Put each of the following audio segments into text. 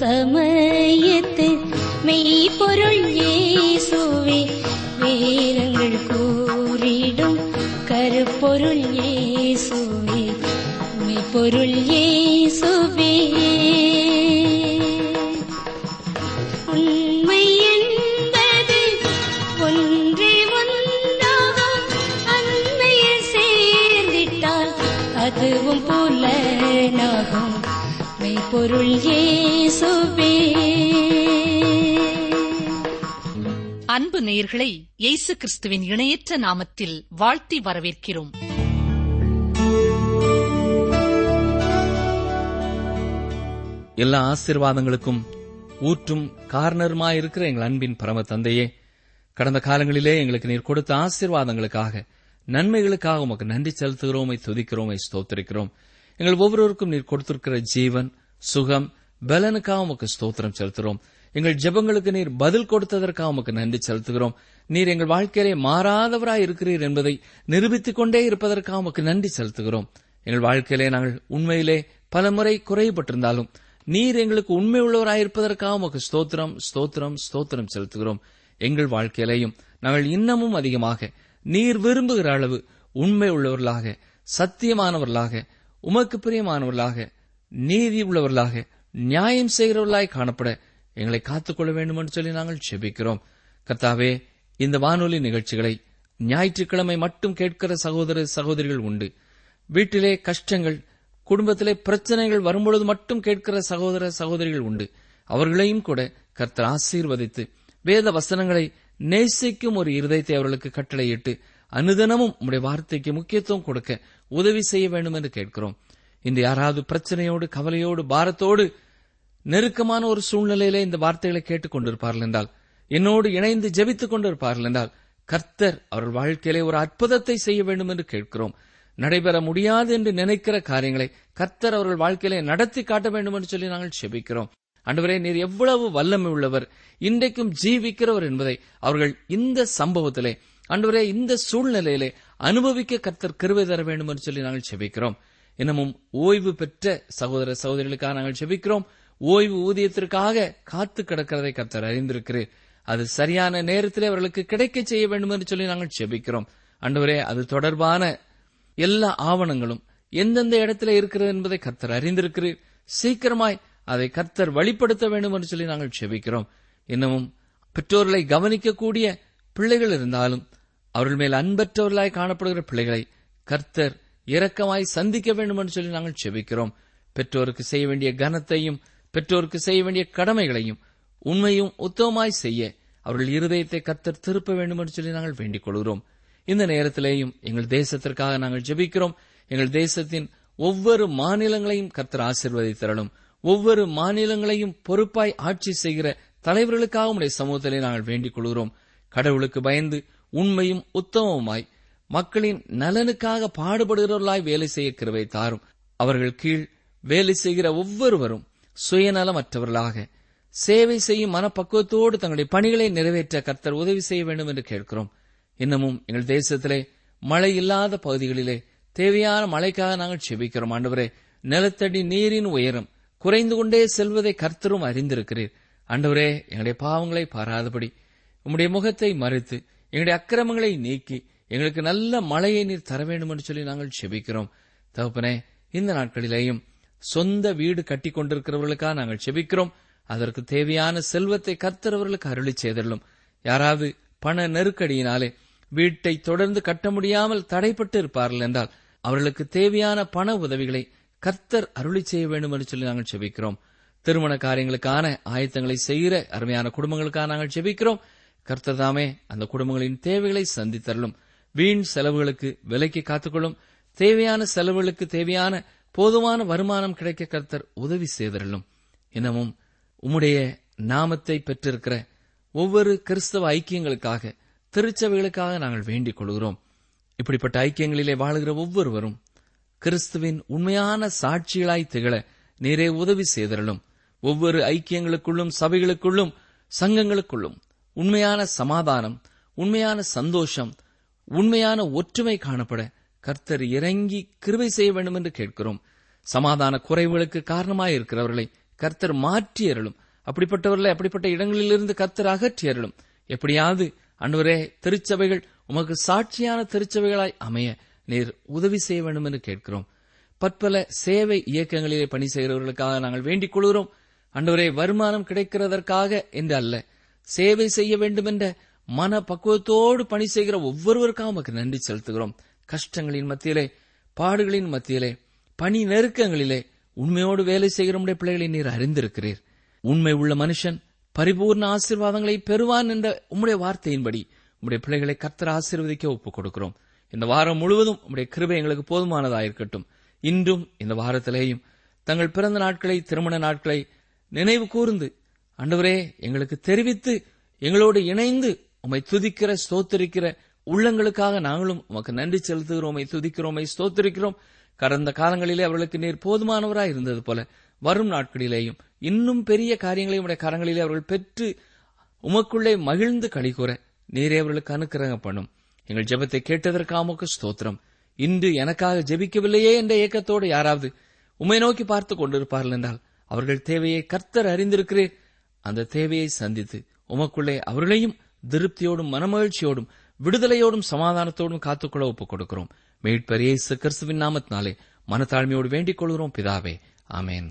சமயத்து மெய்பொருள் இயேசுவே, வேதங்கள் கூறிடும் கருப்பொருள் இயேசுவே, மெய்பொருள் இயேசுவே, உண்மை என்பது ஒன்றே ஒன்றாகும். அண்மையில் சேர்ந்திட்டால் அதுவும் புலனாகும். பொருள் இயேசுவே. அன்பு நேயர்களை இயேசு கிறிஸ்துவின் இணையற்ற நாமத்தில் வாழ்த்தி வரவேற்கிறோம். எல்லா ஆசீர்வாதங்களுக்கும் ஊற்றும் காரணருமாயிருக்கிற எங்கள் அன்பின் பரம தந்தையே, கடந்த காலங்களிலே எங்களுக்கு நீர் கொடுத்த ஆசீர்வாதங்களுக்காக, நன்மைகளுக்காக உமக்கு நன்றி செலுத்துகிறோமை, துதிக்கிறோமை, ஸ்தோத்திரிக்கிறோம். எங்கள் ஒவ்வொருவருக்கும் நீர் கொடுத்திருக்கிற ஜீவன், சுகம், பலனுக்காக உமக்கு ஸ்தோத்திரம் செலுத்துகிறோம். எங்கள் ஜெபங்களுக்கு நீர் பதில் கொடுத்ததற்காக உமக்கு நன்றி செலுத்துகிறோம். நீர் எங்கள் வாழ்க்கையிலே மாறாதவராய் இருக்கிறீர் என்பதை நிரூபித்துக் கொண்டே இருப்பதற்காக உமக்கு நன்றி செலுத்துகிறோம். எங்கள் வாழ்க்கையிலே நாங்கள் உண்மையிலே பலமுறை குறைபட்டிருந்தாலும் நீர் எங்களுக்கு உண்மை உள்ளவராயிருப்பதற்காக உமக்கு ஸ்தோத்திரம், ஸ்தோத்திரம், ஸ்தோத்திரம் செலுத்துகிறோம். எங்கள் வாழ்க்கையிலேயும் நாங்கள் இன்னமும் அதிகமாக நீர் விரும்புகிற அளவு உண்மை உள்ளவர்களாக, சத்தியமானவர்களாக, உமக்கு பிரியமானவர்களாக, நீதி உள்ளவர்களாக, நியாயம் செய்கிறவர்களாய் காணப்பட எங்களை காத்துக்கொள்ள வேண்டும் என்று சொல்லி நாங்கள் ஜெபிக்கிறோம். கர்த்தாவே, இந்த வானொலி நிகழ்ச்சிகளை ஞாயிற்றுக்கிழமை மட்டும் கேட்கிற சகோதர சகோதரிகள் உண்டு. வீட்டிலே கஷ்டங்கள், குடும்பத்திலே பிரச்சனைகள் வரும்பொழுது மட்டும் கேட்கிற சகோதர சகோதரிகள் உண்டு. அவர்களையும் கூட கர்த்தர் ஆசீர்வதித்து வேத வசனங்களை நேசிக்கும் ஒரு இருதயத்தை அவர்களுக்கு கட்டளையிட்டு அனுதினமும் உம்முடைய வார்த்தைக்கு முக்கியத்துவம் கொடுக்க உதவி செய்ய வேண்டும் என்று கேட்கிறோம். இந்த யாராவது பிரச்சனையோடு, கவலையோடு, பாரத்தோடு நெருக்கமான ஒரு சூழ்நிலையிலே இந்த வார்த்தைகளை கேட்டுக் கொண்டிருப்பார்கள் என்றால், என்னோடு இணைந்து ஜெபித்துக் கொண்டிருப்பார்கள் என்றால், கர்த்தர் அவர்கள் வாழ்க்கையிலே ஒரு அற்புதத்தை செய்ய வேண்டும் என்று கேட்கிறோம். நடைபெற முடியாது என்று நினைக்கிற காரியங்களை கர்த்தர் அவர்கள் வாழ்க்கையிலே நடத்தி காட்ட வேண்டும் என்று சொல்லி நாங்கள் ஜெபிக்கிறோம். ஆண்டவரே, நீர் எவ்வளவு வல்லமை உள்ளவர், இன்றைக்கும் ஜீவிக்கிறவர் என்பதை அவர்கள் இந்த சம்பவத்திலே, ஆண்டவரே, இந்த சூழ்நிலையிலே அனுபவிக்க கர்த்தர் கிருபை தர வேண்டும் என்று சொல்லி நாங்கள் ஜெபிக்கிறோம். இன்னமும் ஓய்வு பெற்ற சகோதர சகோதரிகளுக்காக நாங்கள் ஜெபிக்கிறோம். ஓய்வு ஊதியத்திற்காக காத்து கிடக்கிறதை கர்த்தர் அறிந்திருக்கிறீர். அது சரியான நேரத்திலே அவர்களுக்கு கிடைக்க செய்ய வேண்டும் என்று சொல்லி நாங்கள் ஜெபிக்கிறோம். ஆண்டவரே, அது தொடர்பான எல்லா ஆவணங்களும் எந்தெந்த இடத்திலே இருக்கிறது என்பதை கர்த்தர் அறிந்திருக்கிறீர். சீக்கிரமாய் அதை கர்த்தர் வழிப்படுத்த வேண்டும் என்று சொல்லி நாங்கள் ஜெபிக்கிறோம். இன்னமும் பெற்றோர்களை கவனிக்கக்கூடிய பிள்ளைகள் இருந்தாலும் அவர்கள் மேல் அன்பற்றவர்களாய் காணப்படுகிற பிள்ளைகளை கர்த்தர் இரக்கமாய் சந்திக்க வேண்டும் என்று சொல்லி நாங்கள் ஜெபிக்கிறோம். பெற்றோருக்கு செய்ய வேண்டிய கனத்தையும், பெற்றோருக்கு செய்ய வேண்டிய கடமைகளையும் உண்மையும் உத்தமமாய் செய்ய அவர்கள் இருதயத்தை கர்த்தர் திருப்ப வேண்டும் என்று சொல்லி நாங்கள் வேண்டிக் கொள்கிறோம். இந்த நேரத்திலேயும் எங்கள் தேசத்திற்காக நாங்கள் ஜெபிக்கிறோம். எங்கள் தேசத்தின் ஒவ்வொரு மாநிலங்களையும் கர்த்தர் ஆசீர்வதித்தரலும். ஒவ்வொரு மாநிலங்களையும் பொறுப்பாய் ஆட்சி செய்கிற தலைவர்களுக்காக உடைய சமூகத்திலே நாங்கள் வேண்டிக் கொள்கிறோம். கடவுளுக்கு பயந்து உண்மையும் உத்தமமாய் மக்களின் நலனுக்காக பாடுபடுகிறவர்களாய் வேலை செய்ய கிருபை தாரும். அவர்கள் கீழ் வேலை செய்கிற ஒவ்வொருவரும் சுயநலமற்றவர்களாக சேவை செய்யும் மனப்பக்குவத்தோடு தங்களுடைய பணிகளை நிறைவேற்ற கர்த்தர் உதவி செய்ய வேண்டும் என்று கேட்கிறோம். இன்னமும் எங்கள் தேசத்திலே மழை இல்லாத பகுதிகளிலே தேவையான மழைக்காக நாங்கள் ஜெபிக்கிறோம். ஆண்டவரே, நிலத்தடி நீரின் உயரம் குறைந்து கொண்டே செல்வதை கர்த்தரும் அறிந்திருக்கிறீர். ஆண்டவரே, எங்களுடைய பாவங்களை பாராதபடி உம்முடைய முகத்தை மறைத்து எங்களுடைய அக்கிரமங்களை நீக்கி எங்களுக்கு நல்ல மழையை நீர் தர வேண்டும் என்று சொல்லி நாங்கள் ஜெபிக்கிறோம். தகப்பனே, இந்த நாட்களிலேயும் சொந்த வீடு கட்டி கொண்டிருக்கிறவர்களுக்காக நாங்கள் ஜெபிக்கிறோம். அதற்கு தேவையான செல்வத்தை கர்த்தரவர்களுக்கு அருளி செய்தள்ளும். யாராவது பண நெருக்கடியினாலே வீட்டை தொடர்ந்து கட்ட முடியாமல் தடைப்பட்டு இருப்பார்கள் என்றால் அவர்களுக்கு தேவையான பண உதவிகளை கர்த்தர் அருளி செய்ய வேண்டும் என்று சொல்லி நாங்கள் ஜெபிக்கிறோம். திருமண காரியங்களுக்கான ஆயத்தங்களை செய்கிற அருமையான குடும்பங்களுக்காக நாங்கள் ஜெபிக்கிறோம். கர்த்தர் தாமே அந்த குடும்பங்களின் தேவைகளை சந்தித்தள்ளும். வீண் செலவுகளுக்கு விலைக்கு காத்துக்கொள்ளும். தேவையான செலவுகளுக்கு தேவையான போதுமான வருமானம் கிடைக்க கர்த்தர் உதவி செய்தள்ளும். இன்னமும் உம்முடைய நாமத்தை பெற்றிருக்கிற ஒவ்வொரு கிறிஸ்தவ ஐக்கியங்களுக்காக, திருச்சபைகளுக்காக நாங்கள் வேண்டிக் கொள்கிறோம். இப்படிப்பட்ட ஐக்கியங்களிலே வாழுகிற ஒவ்வொருவரும் கிறிஸ்துவின் உண்மையான சாட்சிகளாய் திகழ நீரே உதவி செய்தரலும். ஒவ்வொரு ஐக்கியங்களுக்குள்ளும், சபைகளுக்குள்ளும், சங்கங்களுக்குள்ளும் உண்மையான சமாதானம், உண்மையான சந்தோஷம், உண்மையான ஒற்றுமை காணப்பட கர்த்தர் இறங்கி கிருபை செய்ய வேண்டும் என்று கேட்கிறோம். சமாதான குறைவுகளுக்கு காரணமாயிருக்கிறவர்களை கர்த்தர் மாற்றியறலும். அப்படிப்பட்டவர்களை அப்படிப்பட்ட இடங்களிலிருந்து கர்த்தர் அகற்றியறலும். எப்படியாவது அன்றுவரே திருச்சபைகள் உமக்கு சாட்சியான திருச்சபைகளாய் அமைய நீர் உதவி செய்ய வேண்டும் என்று கேட்கிறோம். பற்பல சேவை இயக்கங்களிலே பணி செய்கிறவர்களுக்காக நாங்கள் வேண்டிக் கொள்கிறோம். அன்றுவரே வருமானம் கிடைக்கிறதற்காக என்று அல்ல, சேவை செய்ய வேண்டும் என்ற மன பக்குவத்தோடு பணி செய்கிற ஒவ்வொருவருக்காக உமக்கு நன்றி செலுத்துகிறோம். கஷ்டங்களின் மத்தியிலே, பாடுகளின் மத்தியிலே, பணி நெருக்கங்களிலே உண்மையோடு வேலை செய்கிற உடைய பிள்ளைகளை நீர் அறிந்திருக்கிறீர். உண்மை உள்ள மனுஷன் பரிபூர்ண ஆசீர்வாதங்களை பெறுவான் என்ற உம்முடைய வார்த்தையின்படி உம்முடைய பிள்ளைகளை கர்த்தர் ஆசீர்வதிக்க ஒப்புக் கொடுக்கிறோம். இந்த வாரம் முழுவதும் உம்முடைய கிருபை எங்களுக்கு போதுமானதாயிருக்கட்டும். இன்றும் இந்த வாரத்திலேயும் தங்கள் பிறந்த நாட்களை, திருமண நாட்களை நினைவு கூர்ந்து ஆண்டவரே எங்களுக்கு தெரிவித்து எங்களோடு இணைந்து உம்மை துதிக்கிற ஸ்தோத்திரிக்கிற உள்ளங்களுக்காக நாங்களும் உமக்கு நன்றி செலுத்துகிறோம். உம்மை துதிக்கிறோம், உம்மை ஸ்தோத்திரிக்கிறோம். கடந்த காலங்களிலே அவர்களுக்கு நீர் போதுமானவராய் இருந்தது போல வரும் நாட்களிலேயும் இன்னும் பெரிய காரியங்களை உடைய கரங்களிலே அவர்கள் பெற்று உமக்குள்ளே மகிழ்ந்து கழிகூற நீரே அவர்களுக்கு அனுக்கிரகம் பண்ணும். எங்கள் ஜெபத்தை கேட்டதற்காக உமக்கு ஸ்தோத்திரம். இன்று எனக்காக ஜெபிக்கவில்லையே என்ற ஏக்கத்தோடு யாராவது உம்மை நோக்கி பார்த்து கொண்டிருப்பார்கள் என்றால் அவர்கள் தேவையை கர்த்தர் அறிந்திருக்கிறேன். அந்த தேவையை சந்தித்து உமக்குள்ளே அவர்களையும் திருப்தியோடும் மனமகிழ்ச்சியோடும் விடுதலையோடும் சமாதானத்தோடும் காத்துக்கொள்ள ஒப்புக் கொடுக்கிறோம். மீட்பர் இயேசு கிறிஸ்துவின் நாமத்தினாலே மனத்தாழ்மையோடு வேண்டிக் கொள்கிறோம் பிதாவே, ஆமென்.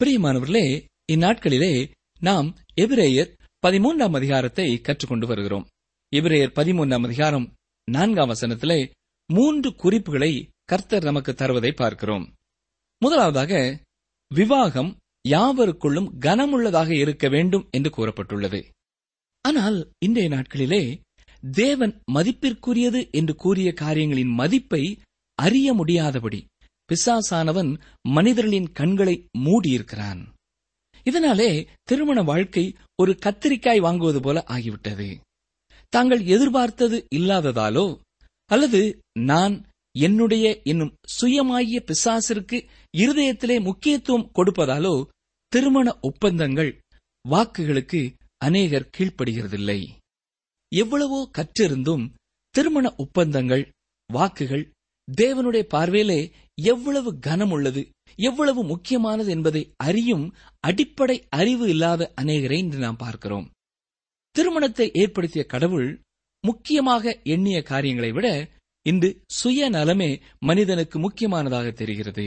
பிரியமானவர்களே, இந்நாட்களிலே நாம் எபிரேயர் 13 அதிகாரத்தை கற்றுக்கொண்டு வருகிறோம். எபிரேயர் 13 அதிகாரம் 4 வசனத்திலே 3 குறிப்புகளை கர்த்தர் நமக்கு தருவதை பார்க்கிறோம். முதலாவதாக, விவாகம் யாவருக்குள்ளும் கனமுள்ளதாக இருக்க வேண்டும் என்று கூறப்பட்டுள்ளது. ஆனால் இன்றைய நாட்களிலே தேவன் மதிப்பிற்குரியது என்று கூறிய காரியங்களின் மதிப்பை அறிய முடியாதபடி பிசாசானவன் மனிதர்களின் கண்களை மூடியிருக்கிறான். இதனாலே திருமண வாழ்க்கை ஒரு கத்திரிக்காய் வாங்குவது போல ஆகிவிட்டது. தாங்கள் எதிர்பார்த்தது இல்லாததாலோ அல்லது நான் என்னுடைய என்னும் சுயமாகிய பிசாசிற்கு இருதயத்திலே முக்கியத்துவம் கொடுப்பதாலோ திருமண ஒப்பந்தங்கள், வாக்குகளுக்கு அநேகர் கீழ்ப்படுகிறதில்லை. எவ்வளவோ கற்றிருந்தும் திருமண ஒப்பந்தங்கள், வாக்குகள் தேவனுடைய பார்வையிலே எவ்வளவு கனமுள்ளது, எவ்வளவு முக்கியமானது என்பதை அறியும் அடிப்படை அறிவு இல்லாத அநேகரை இன்று நாம் பார்க்கிறோம். திருமணத்தை ஏற்படுத்திய கடவுள் முக்கியமாக எண்ணிய காரியங்களை விட இன்று சுயநலமே மனிதனுக்கு முக்கியமானதாக தெரிகிறது.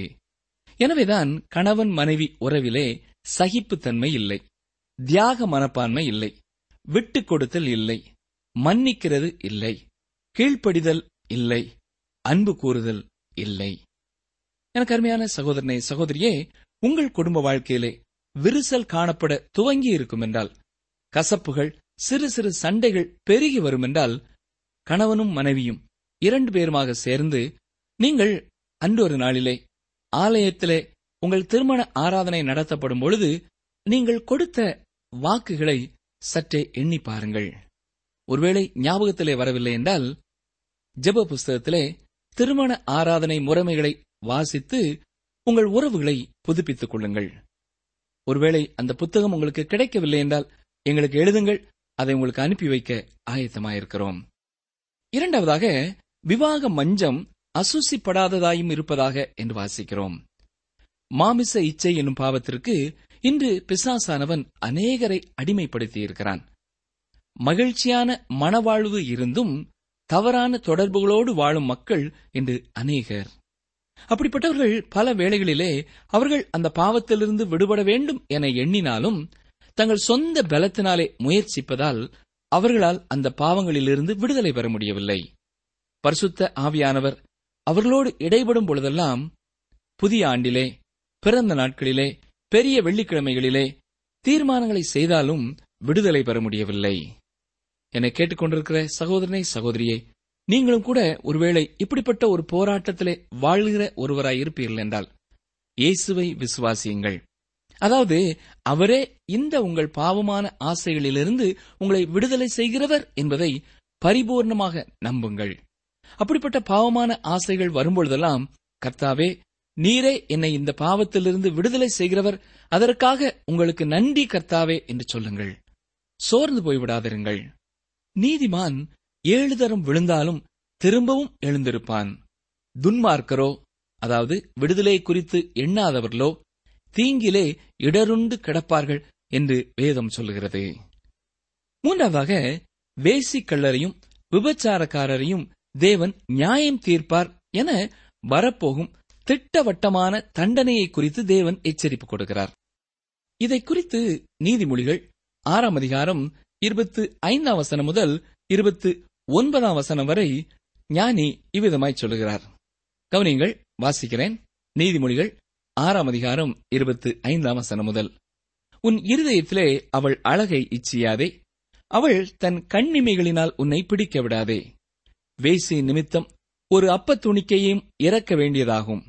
எனவேதான் கணவன் மனைவி உறவிலே சகிப்புத்தன்மை இல்லை, தியாக மனப்பான்மை இல்லை, விட்டு கொடுத்தல் இல்லை, மன்னிக்கிறது இல்லை, கீழ்ப்படிதல் இல்லை, அன்பு கூறுதல் இல்லை. எனக்கு அருமையான சகோதரனே, சகோதரியே, உங்கள் குடும்ப வாழ்க்கையிலே விரிசல் காணப்பட துவங்கி இருக்கும் என்றால், கசப்புகள், சிறு சிறு சண்டைகள் பெருகி வரும் என்றால், கணவனும் மனைவியும் 2 பேருமாக சேர்ந்து நீங்கள் அன்றொரு நாளிலே ஆலயத்திலே உங்கள் திருமண ஆராதனை நடத்தப்படும் பொழுது நீங்கள் கொடுத்த வாக்குகளை சற்றே எண்ணி பாருங்கள். ஒருவேளை ஞாபகத்திலே வரவில்லை என்றால் ஜெப புஸ்தகத்திலே திருமண ஆராதனை முறைமைகளை வாசித்து உங்கள் உறவுகளை புதுப்பித்துக் கொள்ளுங்கள். ஒருவேளை அந்த புத்தகம் உங்களுக்கு கிடைக்கவில்லை என்றால் எங்களுக்கு எழுதுங்கள், அதை உங்களுக்கு அனுப்பி வைக்க ஆயத்தமாயிருக்கிறோம். இரண்டாவதாக, விவாக மஞ்சம் அசுசிப்படாததாயும் இருப்பதாக என்று வாசிக்கிறோம். மாமிச இச்சை என்னும் பாவத்திற்கு இன்று பிசாசானவன் அநேகரை அடிமைப்படுத்தியிருக்கிறான். மகிழ்ச்சியான மனவாழ்வு இருந்தும் தவறான தொடர்புகளோடு வாழும் மக்கள் இன்று அநேகர். அப்படிப்பட்டவர்கள் பல வேளைகளிலே அவர்கள் அந்த பாவத்திலிருந்து விடுபட வேண்டும் என எண்ணினாலும் தங்கள் சொந்த பலத்தினாலே முயற்சிப்பதால் அவர்களால் அந்த பாவங்களிலிருந்து விடுதலை பெற முடியவில்லை. பரிசுத்த ஆவியானவர் அவர்களோடு இடைபடும் பொழுதெல்லாம் புதிய ஆண்டிலே, பிறந்த நாட்களிலே, பெரிய வெள்ளிக்கிழமைகளிலே தீர்மானங்களை செய்தாலும் விடுதலை பெற முடியவில்லை. என்னை கேட்டுக்கொண்டிருக்கிற சகோதரனை, சகோதரியை, நீங்களும் கூட ஒருவேளை இப்படிப்பட்ட ஒரு போராட்டத்திலே வாழ்கிற ஒருவராயிருப்பீர்கள் என்றால் இயேசுவை விசுவாசியுங்கள். அதாவது அவரே இந்த உங்கள் பாவமான ஆசைகளிலிருந்து உங்களை விடுதலை செய்கிறவர் என்பதை பரிபூர்ணமாக நம்புங்கள். அப்படிப்பட்ட பாவமான ஆசைகள் வரும்பொழுதெல்லாம், கர்த்தாவே, நீரே என்னை இந்த பாவத்திலிருந்து விடுதலை செய்கிறவர், அதற்காக உங்களுக்கு நன்றி கர்த்தாவே என்று சொல்லுங்கள். சோர்ந்து போய்விடாதிருங்கள். நீதிமான் 7 தரம் விழுந்தாலும் திரும்பவும் எழுந்திருப்பான். துன்மார்க்கரோ, அதாவது விடுதலை குறித்து எண்ணாதவர்களோ, தீங்கிலே இடருண்டு கிடப்பார்கள் என்று வேதம் சொல்லுகிறது. 3வது, வேசிக்கள்ளரையும் விபச்சாரக்காரரையும் தேவன் நியாயம் தீர்ப்பார் என வரப்போகும் திட்டவட்டமான தண்டனையை குறித்து தேவன் எச்சரிப்பு கொடுக்கிறார். இதை குறித்து நீதிமொழிகள் 6ஆம் அதிகாரம் 25ஆம் வசனம் முதல் 29ஆம் வசனம் வரை ஞானி இவ்விதமாய் சொல்லுகிறார். கவனிங்கள், வாசிக்கிறேன். நீதிமொழிகள் 6ஆம் அதிகாரம் 25ஆம் வசனம் முதல்: உன் இருதயத்திலே அவள் அழகை இச்சியாதே, அவள் தன் கண்ணிமைகளினால் உன்னை பிடிக்க விடாதே. வேசி நிமித்தம் ஒரு அப்பத்துணிக்கையும் இறக்க வேண்டியதாகும்.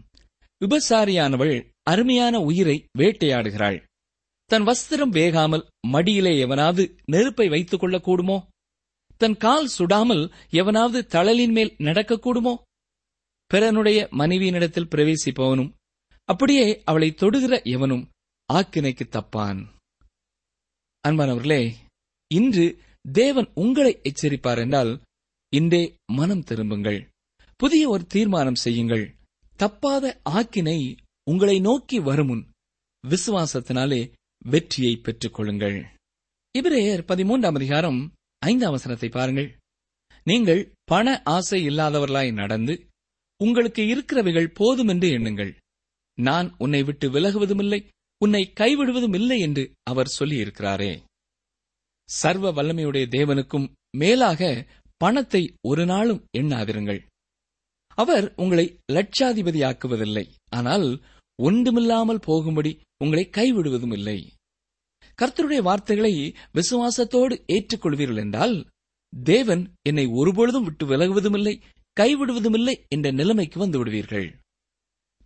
விபசாரியானவள் அருமையான உயிரை வேட்டையாடுகிறாள். தன் வஸ்திரம் வேகாமல் மடியிலே எவனாவது நெருப்பை வைத்துக் கொள்ளக்கூடுமோ? தன் கால் சுடாமல் எவனாவது தழலின் மேல் நடக்கக்கூடுமோ? பிறனுடைய மனைவியினிடத்தில் பிரவேசிப்பவனும் அப்படியே அவளை தொடுகிற எவனும் ஆக்கினைக்கு தப்பான். அன்பானவர்களே, இன்று தேவன் உங்களை எச்சரிப்பார் என்றால் இன்றே மனம் திரும்புங்கள். புதிய ஒரு தீர்மானம் செய்யுங்கள். தப்பாத ஆக்கினை உங்களை நோக்கி வருமுன் விசுவாசத்தினாலே வெற்றியை பெற்றுக் கொள்ளுங்கள். எபிரேயர் 13ஆம் அதிகாரம் 5ஆம் வசனத்தை பாருங்கள். நீங்கள் பண ஆசை இல்லாதவர்களாய் நடந்து உங்களுக்கு இருக்கிறவைகள் போதும் என்று எண்ணுங்கள். நான் உன்னை விட்டு விலகுவதுமில்லை, உன்னை கைவிடுவதும் இல்லை என்று அவர் சொல்லியிருக்கிறாரே. சர்வ வல்லமையுடைய தேவனுக்கும் மேலாக பணத்தை ஒரு நாளும் எண்ணாதிருங்கள். அவர் உங்களை லட்சாதிபதியாக்குவதில்லை, ஆனால் ஒன்றுமில்லாமல் போகும்படி உங்களை கைவிடுவதும் இல்லை. கர்த்தருடைய வார்த்தைகளை விசுவாசத்தோடு ஏற்றுக்கொள்வீர்கள் என்றால் தேவன் என்னை ஒருபொழுதும் விட்டு விலகுவதுமில்லை, கைவிடுவதுமில்லை என்ற நிலைமைக்கு வந்து விடுவீர்கள்.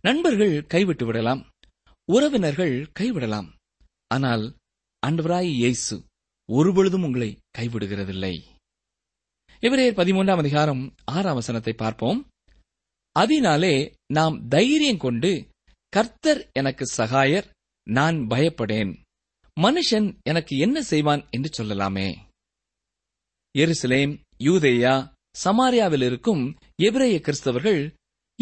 நண்பர்கள் கைவிட்டு விடலாம், உறவினர்கள் கைவிடலாம், ஆனால் ஆண்டவராய் இயேசு ஒருபொழுதும் உங்களை கைவிடுகிறதில்லை. எபிரேயர் 13ஆம் அதிகாரம் 6ஆம் வசனத்தை பார்ப்போம். அதனாலே நாம் தைரியம் கொண்டு, கர்த்தர் எனக்கு சகாயர், நான் பயப்படேன், மனுஷன் எனக்கு என்ன செய்வான் என்று சொல்லலாமே. எருசலேம், யூதேயா, சமாரியாவில் இருக்கும் எபிரேய கிறிஸ்தவர்கள்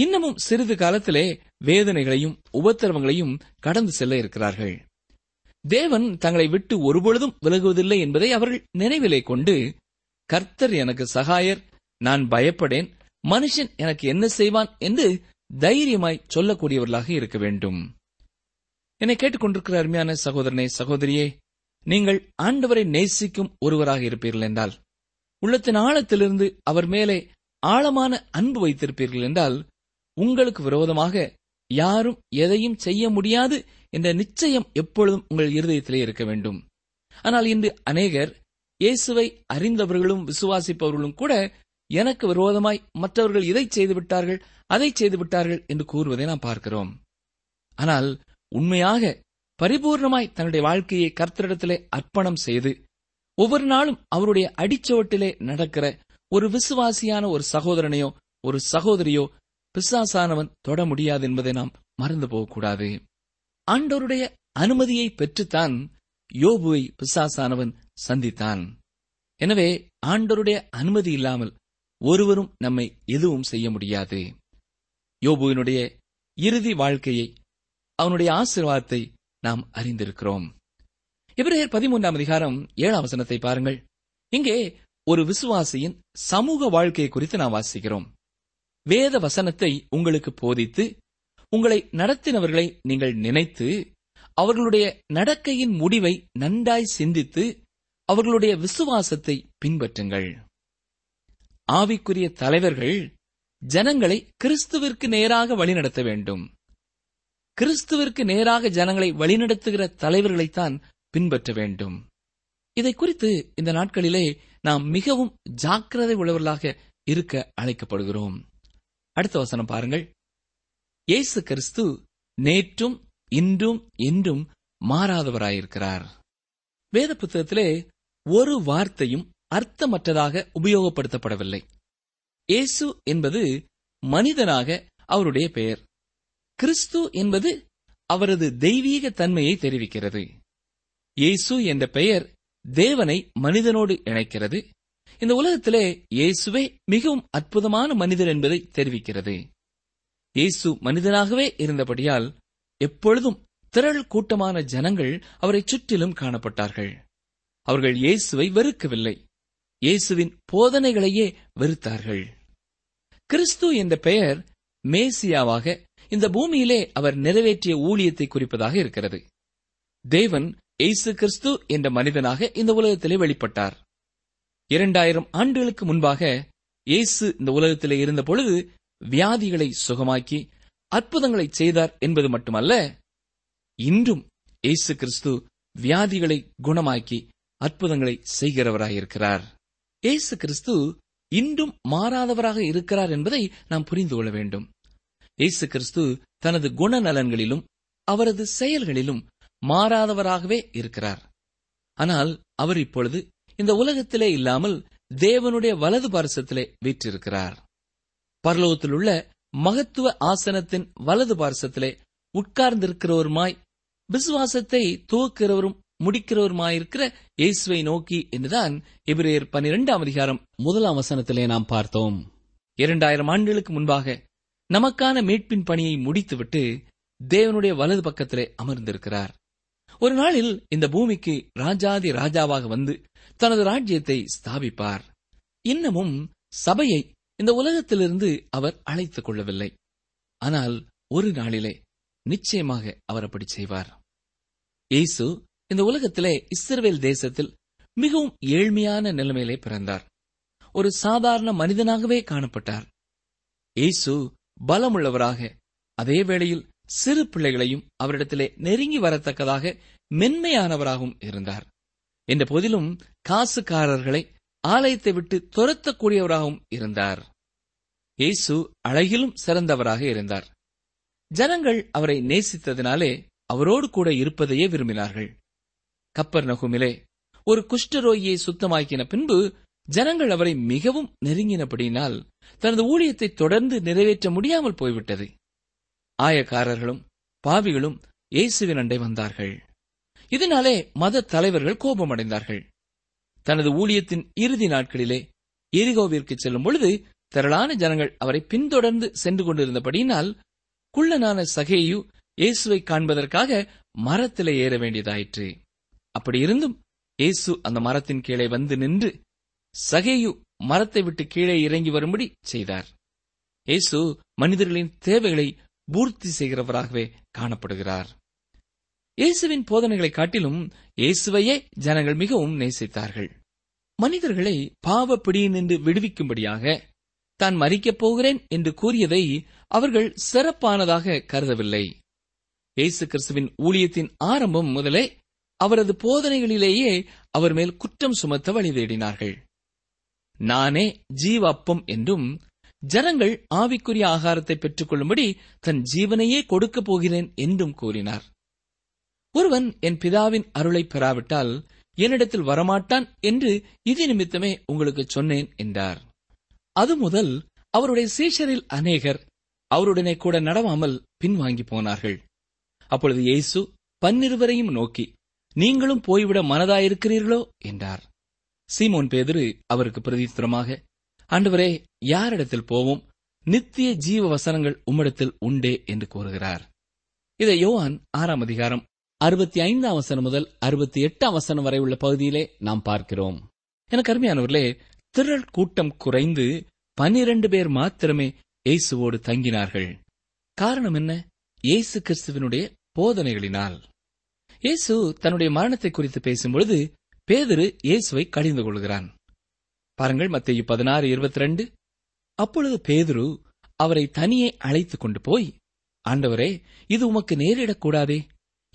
இன்னமும் சிறிது காலத்திலே வேதனைகளையும் உபத்திரவங்களையும் கடந்து செல்ல இருக்கிறார்கள். தேவன் தங்களை விட்டு ஒருபொழுதும் விலகுவதில்லை என்பதை அவர்கள் நினைவிலே கொண்டு, கர்த்தர் எனக்கு சகாயர், நான் பயப்படேன், மனுஷன் எனக்கு என்ன செய்வான் என்று தைரியமாய் சொல்லக்கூடியவர்களாக இருக்க வேண்டும். என்னை கேட்டுக்கொண்டிருக்கிற அருமையான சகோதரனே, சகோதரியே, நீங்கள் ஆண்டவரை நேசிக்கும் ஒருவராக இருப்பீர்கள் என்றால், உள்ளத்தின் ஆழத்திலிருந்து அவர் மேலே ஆழமான அன்பு வைத்திருப்பீர்கள் என்றால், உங்களுக்கு விரோதமாக யாரும் எதையும் செய்ய முடியாது என்ற நிச்சயம் எப்பொழுதும் உங்கள் இருதயத்திலே இருக்க வேண்டும். ஆனால் இன்று அநேகர், இயேசுவை அறிந்தவர்களும் விசுவாசிப்பவர்களும் கூட, எனக்கு விரோதமாய் மற்றவர்கள் இதை செய்துவிட்டார்கள், அதை செய்துவிட்டார்கள் என்று கூறுவதை நாம் பார்க்கிறோம். ஆனால் உண்மையாக பரிபூர்ணமாய் தன்னுடைய வாழ்க்கையை கர்த்தரிடத்திலே அர்ப்பணம் செய்து ஒவ்வொரு நாளும் அவருடைய அடிச்சோட்டிலே நடக்கிற ஒரு விசுவாசியான ஒரு சகோதரனையோ ஒரு சகோதரியோ பிசாசானவன் தொட முடியாது என்பதை நாம் மறந்து போகக்கூடாது. ஆண்டவருடைய அனுமதியை பெற்றுத்தான் யோபுவை பிசாசானவன் சந்தித்தான். எனவே ஆண்டவருடைய அனுமதி இல்லாமல் ஒருவரும் நம்மை எதுவும் செய்ய முடியாது. யோபுவினுடைய இறுதி வாழ்க்கையை, அவனுடைய ஆசீர்வாதத்தை நாம் அறிந்திருக்கிறோம். எபிரேயர் 13ஆம் அதிகாரம் 7ஆம் வசனத்தை பாருங்கள். இங்கே ஒரு விசுவாசியின் சமூக வாழ்க்கையை குறித்து நாம் வாசிக்கிறோம். வேத வசனத்தை உங்களுக்கு போதித்து உங்களை நடத்தினவர்களை நீங்கள் நினைத்து அவர்களுடைய நடக்கையின் முடிவை நன்றாய் சிந்தித்து அவர்களுடைய விசுவாசத்தை பின்பற்றுங்கள். ஆவிக்குரிய தலைவர்கள் ஜனங்களை கிறிஸ்துவிற்கு நேராக வழிநடத்த வேண்டும். கிறிஸ்துவிற்கு நேராக ஜனங்களை வழிநடத்துகிற தலைவர்களைத்தான் பின்பற்ற வேண்டும். இதை குறித்து இந்த நாட்களிலே நாம் மிகவும் ஜாக்கிரதை உள்ளவர்களாக இருக்க அழைக்கப்படுகிறோம். அடுத்த வசனம் பாருங்கள். இயேசு கிறிஸ்து நேற்றும் இன்றும் என்றும் மாறாதவராயிருக்கிறார். வேத புத்தகத்திலே ஒரு வார்த்தையும் அர்த்தமற்றதாக உபயோகப்படுத்தப்படவில்லை. இயேசு என்பது மனிதனாக அவருடைய பெயர். கிறிஸ்து என்பது அவரது தெய்வீக தன்மையை தெரிவிக்கிறது. இயேசு என்ற பெயர் தேவனை மனிதனோடு இணைக்கிறது. இந்த உலகத்திலே இயேசுவே மிகவும் அற்புதமான மனிதர் என்பதை தெரிவிக்கிறது. இயேசு மனிதனாகவே இருந்தபடியால் எப்பொழுதும் திரள் கூட்டமான ஜனங்கள் அவரை சுற்றிலும் காணப்பட்டார்கள். அவர்கள் இயேசுவை வெறுக்கவில்லை, இயேசுவின் போதனைகளையே வெறுத்தார்கள். கிறிஸ்து என்ற பெயர் மேசியாவாக இந்த பூமியிலே அவர் நிறைவேற்றிய ஊழியத்தை குறிப்பதாக இருக்கிறது. தேவன் இயேசு கிறிஸ்து என்ற மனிதனாக இந்த உலகத்திலே வெளிப்பட்டார். 2000 ஆண்டுகளுக்கு முன்பாக இயேசு இந்த உலகத்திலே இருந்த பொழுது வியாதிகளை சுகமாக்கி அற்புதங்களை செய்தார் என்பது மட்டுமல்ல, இன்றும் இயேசு கிறிஸ்து வியாதிகளை குணமாக்கி அற்புதங்களை செய்கிறவராயிருக்கிறார். இயேசு கிறிஸ்து இன்றும் மாறாதவராக இருக்கிறார் என்பதை நாம் புரிந்து கொள்ள வேண்டும். இயேசு கிறிஸ்து தனது குணநலன்களிலும் அவரது செயல்களிலும் மாறாதவராகவே இருக்கிறார். ஆனால் அவர் இப்பொழுது இந்த உலகத்திலே இல்லாமல் தேவனுடைய வலது பார்சத்திலே வீற்றிருக்கிறார். பரலோகத்திலுள்ள மகத்துவ ஆசனத்தின் வலது பார்சத்திலே உட்கார்ந்திருக்கிறவருமாய் விசுவாசத்தை துவக்கிறவரும் முடிக்கிறவருமாயிருக்கிற இயேசுவை நோக்கி என்றுதான் எபிரேயர் 12 அதிகாரம் 1 வசனத்திலே நாம் பார்த்தோம். 2000 ஆண்டுகளுக்கு முன்பாக நமக்கான மீட்பின் பணியை முடித்துவிட்டு தேவனுடைய வலது பக்கத்திலே அமர்ந்திருக்கிறார். ஒரு நாளில் இந்த பூமிக்கு ராஜாதி ராஜாவாக வந்து தனது ராஜ்யத்தை ஸ்தாபிப்பார். இன்னமும் சபையை இந்த உலகத்திலிருந்து அவர் அழைத்துக் கொள்ளவில்லை. ஆனால் ஒரு நாளிலே நிச்சயமாக அவர் அப்படி செய்வார். இயேசு இந்த உலகத்திலே இஸ்ரவேல் தேசத்தில் மிகவும் ஏழ்மையான நிலைமையிலே பிறந்தார். ஒரு சாதாரண மனிதனாகவே காணப்பட்டார். இயேசு பலமுள்ளவராக அதே வேளையில் சிறு பிள்ளைகளையும் அவரிடத்திலே நெருங்கி வரத்தக்கதாக மென்மையானவராகவும் இருந்தார். என்ற போதிலும் காசுக்காரர்களை ஆலயத்தை விட்டு துரத்தக்கூடியவராகவும் இருந்தார். இயேசு அழகிலும் சிறந்தவராக இருந்தார். ஜனங்கள் அவரை நேசித்ததினாலே அவரோடு கூட இருப்பதையே விரும்பினார்கள். கப்பர்நகூமிலே ஒரு குஷ்டரோகியை சுத்தமாக்கின பின்பு ஜனங்கள் அவரை மிகவும் நெருங்கினபடியினால் தனது ஊழியத்தை தொடர்ந்து நிறைவேற்ற முடியாமல் போய்விட்டது. ஆயக்காரர்களும் பாவிகளும் இயேசுவின் அண்டை வந்தார்கள். இதனாலே மத தலைவர்கள் கோபமடைந்தார்கள். தனது ஊழியத்தின் இறுதி நாட்களிலே எரிகோவிற்கு செல்லும் பொழுது திரளான ஜனங்கள் அவரை பின்தொடர்ந்து சென்று கொண்டிருந்தபடியினால் குள்ளனான சகேயு இயேசுவை காண்பதற்காக மரத்திலே ஏற வேண்டியதாயிற்று. அப்படியிருந்தும் இயேசு அந்த மரத்தின் கீழே வந்து நின்று சகேயு மரத்தை விட்டு கீழே இறங்கி வரும்படி செய்தார். இயேசு மனிதர்களின் தேவைகளை பூர்த்தி செய்கிறவராகவே காணப்படுகிறார். இயேசுவின் போதனைகளை காட்டிலும் இயேசுவையே ஜனங்கள் மிகவும் நேசித்தார்கள். மனிதர்களை பாவ பிடியினின்று விடுவிக்கும்படியாக தான் மரிக்கப் போகிறேன் என்று கூறியதை அவர்கள் சிறப்பானதாக கருதவில்லை. இயேசு கிறிஸ்துவின் ஊழியத்தின் ஆரம்பம் முதலே அவரது போதனைகளிலேயே அவர் மேல் குற்றம் சுமத்த வழி தேடினார்கள். நானே ஜீவ அப்பம் என்றும் ஜனங்கள் ஆவிக்குரிய ஆகாரத்தை பெற்றுக் கொள்ளும்படி தன் ஜீவனையே கொடுக்கப் போகிறேன் என்றும் கூறினார். ஒருவன் என் பிதாவின் அருளை பெறாவிட்டால் என்னிடத்தில் வரமாட்டான் என்று இது நிமித்தமே உங்களுக்கு சொன்னேன் என்றார். அது முதல் அவருடைய சீஷரில் அநேகர் அவருடனே கூட நடவாமல் பின்வாங்கி போனார்கள். அப்பொழுது இயேசு 12 நோக்கி, நீங்களும் போய்விட மனதாயிருக்கிறீர்களோ என்றார். சீமோன் பேதுரு அவருக்கு பிரதித்திரமாக, ஆண்டவரே, யாரிடத்தில் போவோம்? நித்திய ஜீவ வசனங்கள் உம்மிடத்தில் உண்டே என்று கூறுகிறார். இதை யோவான் 6 அதிகாரம் 65 வசனம் முதல் 68 வசனம் வரை உள்ள பகுதியிலே நாம் பார்க்கிறோம். எனக்கு அருமையானவர்களே, திரள் கூட்டம் குறைந்து 12 பேர் மாத்திரமே இயேசுவோடு தங்கினார்கள். காரணம் என்ன? இயேசு கிறிஸ்துவினுடைய போதனைகளினால். இயேசு தன்னுடைய மரணத்தை குறித்து பேசும்பொழுது பேதுரு இயேசுவை கடிந்து கொள்கிறான். பாருங்கள், மத்தேயு 16:22. அப்பொழுது பேதுரு அவரை தனியே அழைத்துக் கொண்டு போய், ஆண்டவரே, இது உமக்கு நேரிடக்கூடாதே,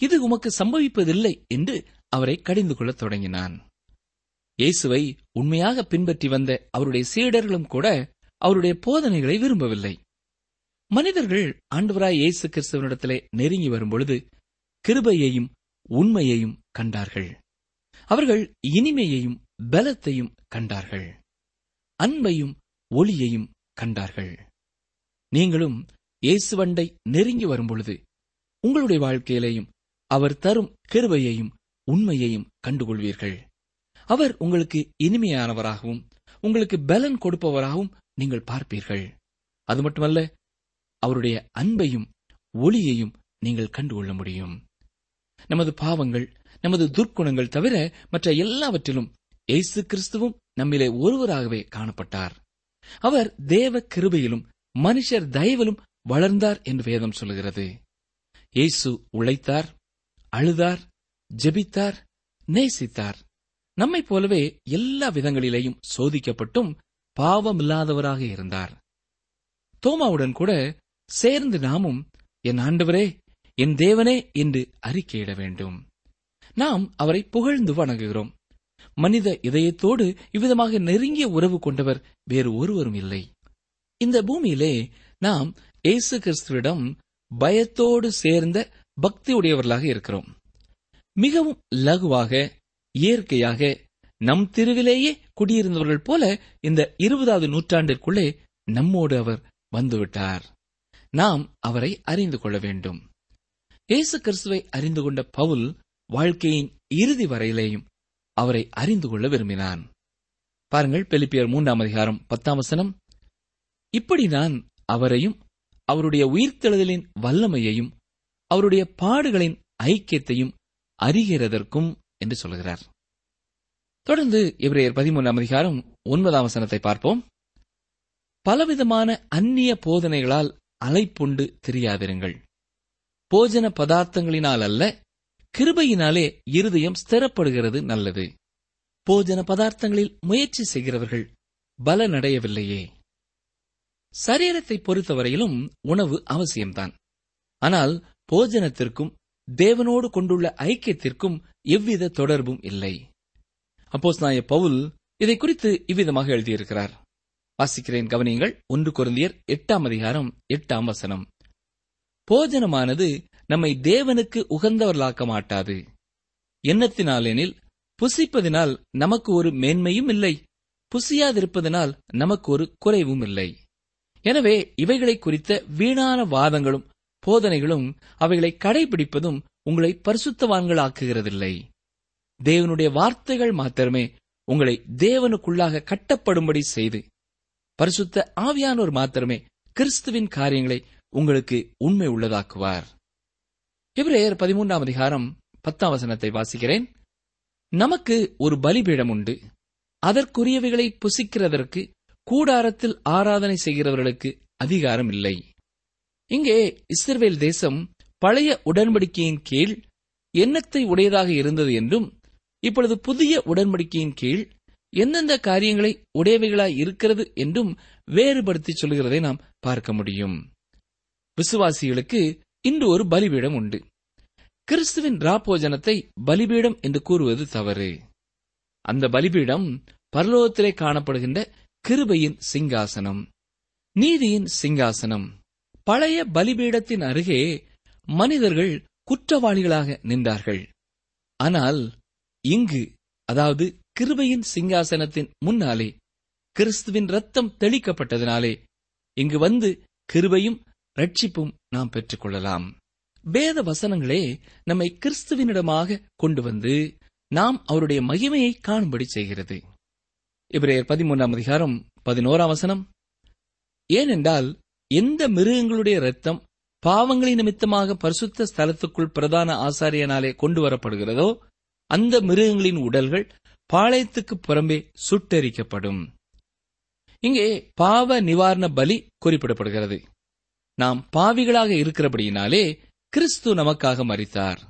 இது உமக்கு சம்பவிப்பதில்லை என்று அவரை கடிந்து கொள்ளத் தொடங்கினான். இயேசுவை உண்மையாக பின்பற்றி வந்த அவருடைய சீடர்களும் கூட அவருடைய போதனைகளை விரும்பவில்லை. மனிதர்கள் ஆண்டவராய் இயேசு கிறிஸ்துவனிடத்திலே நெருங்கி வரும்பொழுது கிருபையையும் உண்மையையும் கண்டார்கள். அவர்கள் இனிமையையும் பலத்தையும் கண்டார்கள், அன்பையும் ஒளியையும் கண்டார்கள். நீங்களும் இயேசுவண்டை நெருங்கி வரும்பொழுது உங்களுடைய வாழ்க்கையிலேயும் அவர் தரும் கிருபையையும் உண்மையையும் கண்டுகொள்வீர்கள். அவர் உங்களுக்கு இனிமையானவராகவும் உங்களுக்கு பலன் கொடுப்பவராகவும் நீங்கள் பார்ப்பீர்கள். அது மட்டுமல்ல, அவருடைய அன்பையும் ஒளியையும் நீங்கள் கண்டுகொள்ள முடியும். நமது பாவங்கள், நமது துர்க்குணங்கள் தவிர மற்ற எல்லாவற்றிலும் இயேசு கிறிஸ்துவும் நம்மிலே ஒருவராகவே காணப்பட்டார். அவர் தேவ கிருபையிலும் மனுஷர் தயவிலும் வளர்ந்தார் என்று வேதம் சொல்கிறது. இயேசு உழைத்தார், அழுதார், ஜெபித்தார், நேசித்தார். நம்மை போலவே எல்லா விதங்களிலேயும் சோதிக்கப்பட்டும் பாவமில்லாதவராக இருந்தார். தோமாவுடன் கூட சேர்ந்து நாமும் என் ஆண்டவரே, என் தேவனே என்று அறிக்கையிட வேண்டும். நாம் அவரை புகழ்ந்து வணங்குகிறோம். மனித இதயத்தோடு இவ்விதமாக நெருங்கிய உறவு கொண்டவர் வேறு ஒருவரும் இல்லை. இந்த பூமியிலே நாம் இயேசு கிறிஸ்துவிடம் பயத்தோடு சேர்ந்த பக்தியுடையவர்களாக இருக்கிறோம். மிகவும் லகுவாக, இயற்கையாக நம் திருவிலேயே குடியிருந்தவர்கள் போல இந்த 20வது நூற்றாண்டிற்குள்ளே நம்மோடு அவர் வந்துவிட்டார். நாம் அவரை அறிந்து கொள்ள வேண்டும். இயேசு கிறிஸ்துவை அறிந்து கொண்ட பவுல் வாழ்க்கையின் இறுதி வரையிலேயும் அவரை அறிந்து கொள்ள விரும்பினான். பாருங்கள், பிலிப்பியர் 3:10. இப்படி நான் அவரையும் அவருடைய உயிர்த்தெழுதலின் வல்லமையையும் அவருடைய பாடுகளின் ஐக்கியத்தையும் அறிகிறதற்கும் என்று சொல்கிறார். தொடர்ந்து எபிரேயர் 13:9 பார்ப்போம். பலவிதமான அந்நிய போதனைகளால் அலைப்புண்டு திரியாதிருங்கள். போஜன பதார்த்தங்களினால் அல்ல, கிருபையினாலே இருதயம் ஸ்திரப்படுகிறது நல்லது. போஜன பதார்த்தங்களில் முயற்சி செய்கிறவர்கள் பலனடையவில்லையே. சரீரத்தை பொறுத்தவரையிலும் உணவு அவசியம்தான். ஆனால் போஜனத்திற்கும் தேவனோடு கொண்டுள்ள ஐக்கியத்திற்கும் எவ்வித தொடர்பும் இல்லை. அப்போஸ்தலனாகிய பவுல் இதை குறித்து இவ்விதமாக எழுதியிருக்கிறார். வாசிக்கிறேன், கவனியுங்கள். 1 கொரிந்தியர் 8:8. போஜனமானது நம்மை தேவனுக்கு உகந்தவர்களாக்க மாட்டாது. எண்ணத்தினாலெனில் புசிப்பதினால் நமக்கு ஒரு மேன்மையும் இல்லை, புசியாதிருப்பதினால் நமக்கு ஒரு குறைவும் இல்லை. எனவே இவைகளை குறித்த வீணான வாதங்களும் போதனைகளும் அவைகளை கடைபிடிப்பதும் உங்களை பரிசுத்தவான்களாக்குகிறதில்லை. தேவனுடைய வார்த்தைகள் மாத்திரமே உங்களை தேவனுக்குள்ளாக கட்டப்படும்படி செய்து, பரிசுத்த ஆவியானோர் மாத்திரமே கிறிஸ்துவின் காரியங்களை உங்களுக்கு உண்மை உள்ளதாக்குவார். எபிரேயர் 13:10 வாசிக்கிறேன். நமக்கு ஒரு பலிபீடம் உண்டு, அதற்குரியவைகளை புசிக்கிறதற்கு கூடாரத்தில் ஆராதனை செய்கிறவர்களுக்கு அதிகாரம் இல்லை. இங்கே இஸ்ரவேல் தேசம் பழைய உடன்படிக்கையின் கீழ் எண்ணத்தை உடையதாக இருந்தது என்றும், இப்பொழுது புதிய உடன்படிக்கையின் கீழ் எந்தெந்த காரியங்களை உடையவைகளாய் இருக்கிறது என்றும் வேறுபடுத்தி சொல்கிறதை நாம் பார்க்க முடியும். விசுவாசிகளுக்கு இன்று ஒரு பலிபீடம் உண்டு. கிறிஸ்துவின் ராப்போஜனத்தை பலிபீடம் என்று கூறுவது தவறு. அந்த பலிபீடம் பரலோகத்திலே காணப்படுகின்ற கிருபையின் சிங்காசனம், நீதியின் சிங்காசனம். பழைய பலிபீடத்தின் அருகே மனிதர்கள் குற்றவாளிகளாக நின்றார்கள். ஆனால் இங்கு, அதாவது கிருபையின் சிங்காசனத்தின் முன்னாலே கிறிஸ்துவின் இரத்தம் தெளிக்கப்பட்டதினாலே இங்கு வந்து கிருபையும் ரட்சிப்பும் நாம் பெற்றுக்கொள்ளலாம். வேத வசனங்களே நம்மை கிறிஸ்துவினிடமாக கொண்டு வந்து நாம் அவருடைய மகிமையை காணும்படி செய்கிறது. எபிரேயர் 13:11. ஏனென்றால் எந்த மிருகங்களுடைய இரத்தம் பாவங்களின் நிமித்தமாக பரிசுத்த ஸ்தலத்துக்குள் பிரதான ஆசாரியனாலே கொண்டு வரப்படுகிறதோ, அந்த மிருகங்களின் உடல்கள் பாளையத்துக்கு புறம்பே சுட்டெரிக்கப்படும். இங்கே பாவ நிவாரண பலி குறிப்பிடப்படுகிறது. நாம் பாவிகளாக இருக்கிறபடியினாலே கிறிஸ்து நமக்காக மரித்தார்.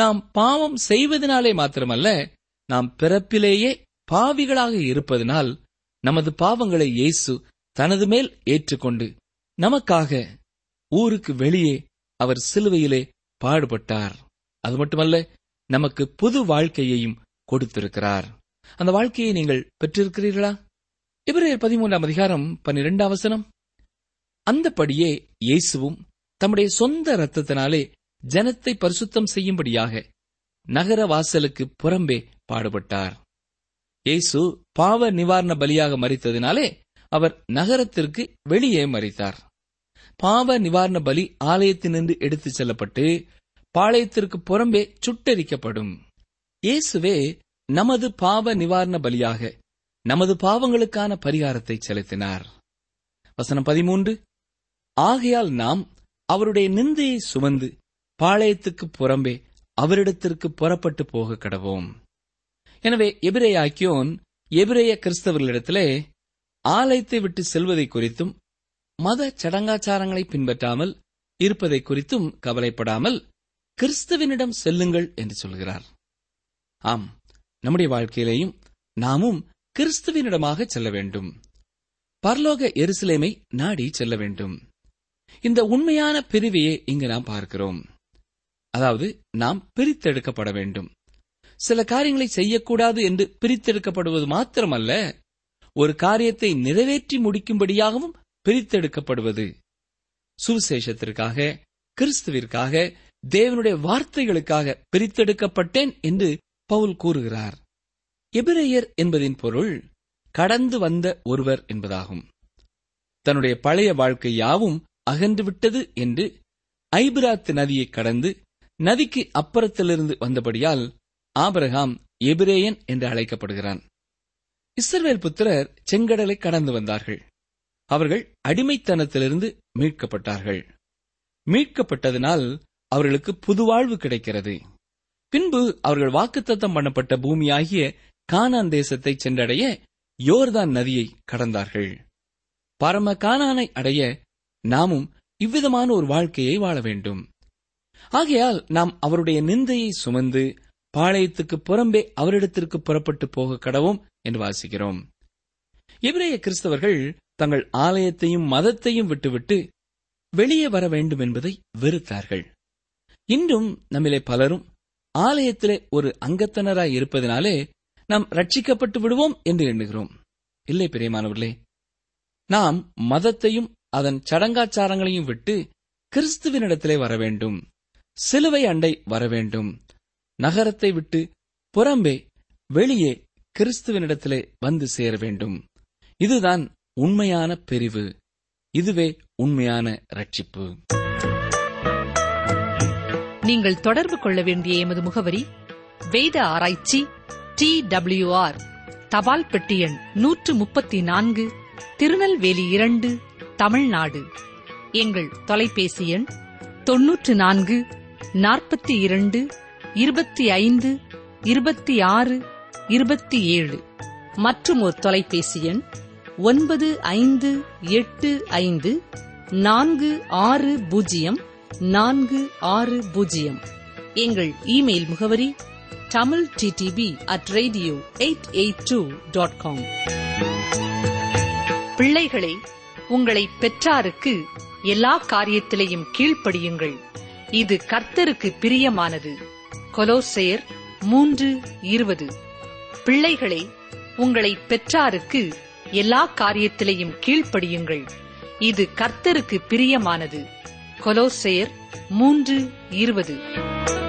நாம் பாவம் செய்வதனாலே மாத்திரமல்ல, நாம் பிறப்பிலேயே பாவிகளாக இருப்பதனால் நமது பாவங்களை இயேசு தனது மேல் ஏற்றுக்கொண்டு நமக்காக ஊருக்கு வெளியே அவர் சிலுவையிலே பாடுபட்டார். அது மட்டுமல்ல, நமக்கு புது வாழ்க்கையையும் கொடுத்திருக்கிறார். அந்த வாழ்க்கையை நீங்கள் பெற்றிருக்கிறீர்களா? எபிரேயர் 13:12 அந்தபடியே இயேசுவும் தம்முடைய சொந்த இரத்தத்தினாலே ஜனத்தை பரிசுத்தம் செய்யும்படியாக நகர வாசலுக்கு புறம்பே பாடுபட்டார். இயேசு பாவ நிவாரண பலியாக மரித்ததினாலே அவர் நகரத்திற்கு வெளியே மரித்தார். பாவ நிவாரண பலி ஆலயத்தினின்று எடுத்துச் செல்லப்பட்டு பாளையத்திற்கு புறம்பே சுட்டெரிக்கப்படும். இயேசுவே நமது பாவ நிவாரண பலியாக நமது பாவங்களுக்கான பரிகாரத்தை செலுத்தினார். வசனம் 13, ஆகையால் நாம் அவருடைய நிந்தையை சுமந்து பாளையத்துக்கு புறம்பே அவரிடத்திற்கு புறப்பட்டு போக கடவோம். எனவே எபிரேய ஆக்கியோன் எபிரேய கிறிஸ்தவர்களிடத்திலே ஆலயத்தை விட்டு செல்வதை குறித்தும் மத சடங்காச்சாரங்களை பின்பற்றாமல் இருப்பதை குறித்தும் கவலைப்படாமல் கிறிஸ்துவினிடம் செல்லுங்கள் என்று சொல்கிறார். ஆம், நம்முடைய வாழ்க்கையிலேயும் நாமும் கிறிஸ்துவினிடமாக செல்ல வேண்டும். பரலோக எருசலேமை நாடி செல்ல வேண்டும். இந்த உண்மையான பிரிவையே இங்கு நாம் பார்க்கிறோம். அதாவது நாம் பிரித்தெடுக்கப்பட வேண்டும். சில காரியங்களை செய்யக்கூடாது என்று பிரித்தெடுக்கப்படுவது மாத்திரமல்ல, ஒரு காரியத்தை நிறைவேற்றி முடிக்கும்படியாகவும் பிரித்தெடுக்கப்படுவது. சுவிசேஷத்திற்காக, கிறிஸ்துவிற்காக, தேவனுடைய வார்த்தைகளுக்காக பிரித்தெடுக்கப்பட்டேன் என்று பவுல் கூறுகிறார். எபிரேயர் என்பதின் பொருள் கடந்து வந்த ஒருவர் என்பதாகும். தன்னுடைய பழைய வாழ்க்கை யாவும் அகன்றுவிட்டது என்று ஐபிராத் நதியை கடந்து நதிக்கு அப்புறத்திலிருந்து வந்தபடியால் ஆபிரகாம் எபிரேயன் என்று அழைக்கப்படுகிறான். இஸ்ரவேல் புத்திரர் செங்கடலை கடந்து வந்தார்கள். அவர்கள் அடிமைத்தனத்திலிருந்து மீட்கப்பட்டார்கள். மீட்கப்பட்டதனால் அவர்களுக்கு புதுவாழ்வு கிடைக்கிறது. பின்பு அவர்கள் வாக்குத்தத்தம் பண்ணப்பட்ட பூமியாகிய கானான் தேசத்தை சென்றடைய யோர்தான் நதியை கடந்தார்கள். பரம கானானை அடைய நாமும் இவ்விதமான ஒரு வாழ்க்கையை வாழ வேண்டும். ஆகையால் நாம் அவருடைய நிந்தையை சுமந்து பாளையத்துக்கு புறம்பே அவரிடத்திற்கு புறப்பட்டு போக கடவோம் என்று வாசிக்கிறோம். எபிரேய கிறிஸ்தவர்கள் தங்கள் ஆலயத்தையும் மதத்தையும் விட்டுவிட்டு வெளியே வர வேண்டும் என்பதை வெறுத்தார்கள். இன்றும் நம்மிலே பலரும் ஆலயத்திலே ஒரு அங்கத்தினராய் இருப்பதனாலே நாம் ரட்சிக்கப்பட்டு விடுவோம் என்று எண்ணுகிறோம். இல்லை பிரியமானவர்களே, நாம் மதத்தையும் அதன் சடங்காச்சாரங்களையும் விட்டு கிறிஸ்துவினிடத்திலே வர வேண்டும். சிலுவை அண்டை வர வேண்டும். நகரத்தை விட்டு புறம்பே வெளியே கிறிஸ்துவினிடத்திலே வந்து சேர வேண்டும். இதுதான் உண்மையான பிரிவு. இதுவே உண்மையான ரட்சிப்பு. நீங்கள் தொடர்பு கொள்ள வேண்டிய எமது முகவரி: வேத ஆராய்ச்சி TWR, தபால் பெட்டி எண் 134, திருநெல்வேலி 2, தமிழ்நாடு. எங்கள் தொலைபேசி எண் 94 42 25 26 27 மற்றும் ஒரு தொலைபேசி எண் 9585 460460. எங்கள் இமெயில் முகவரி tamilttb@radio882.com. பிள்ளைகளை, உங்களை பெற்றாருக்கு எல்லா காரியத்திலேயும் கீழ்ப்படியுங்கள், இது கர்த்தருக்கு பிரியமானது. கொலோசையர் 3:20. பிள்ளைகளை, உங்களை பெற்றாருக்கு எல்லா காரியத்திலேயும் கீழ்ப்படியுங்கள், இது கர்த்தருக்கு பிரியமானது. கொலோசையர் 3:20.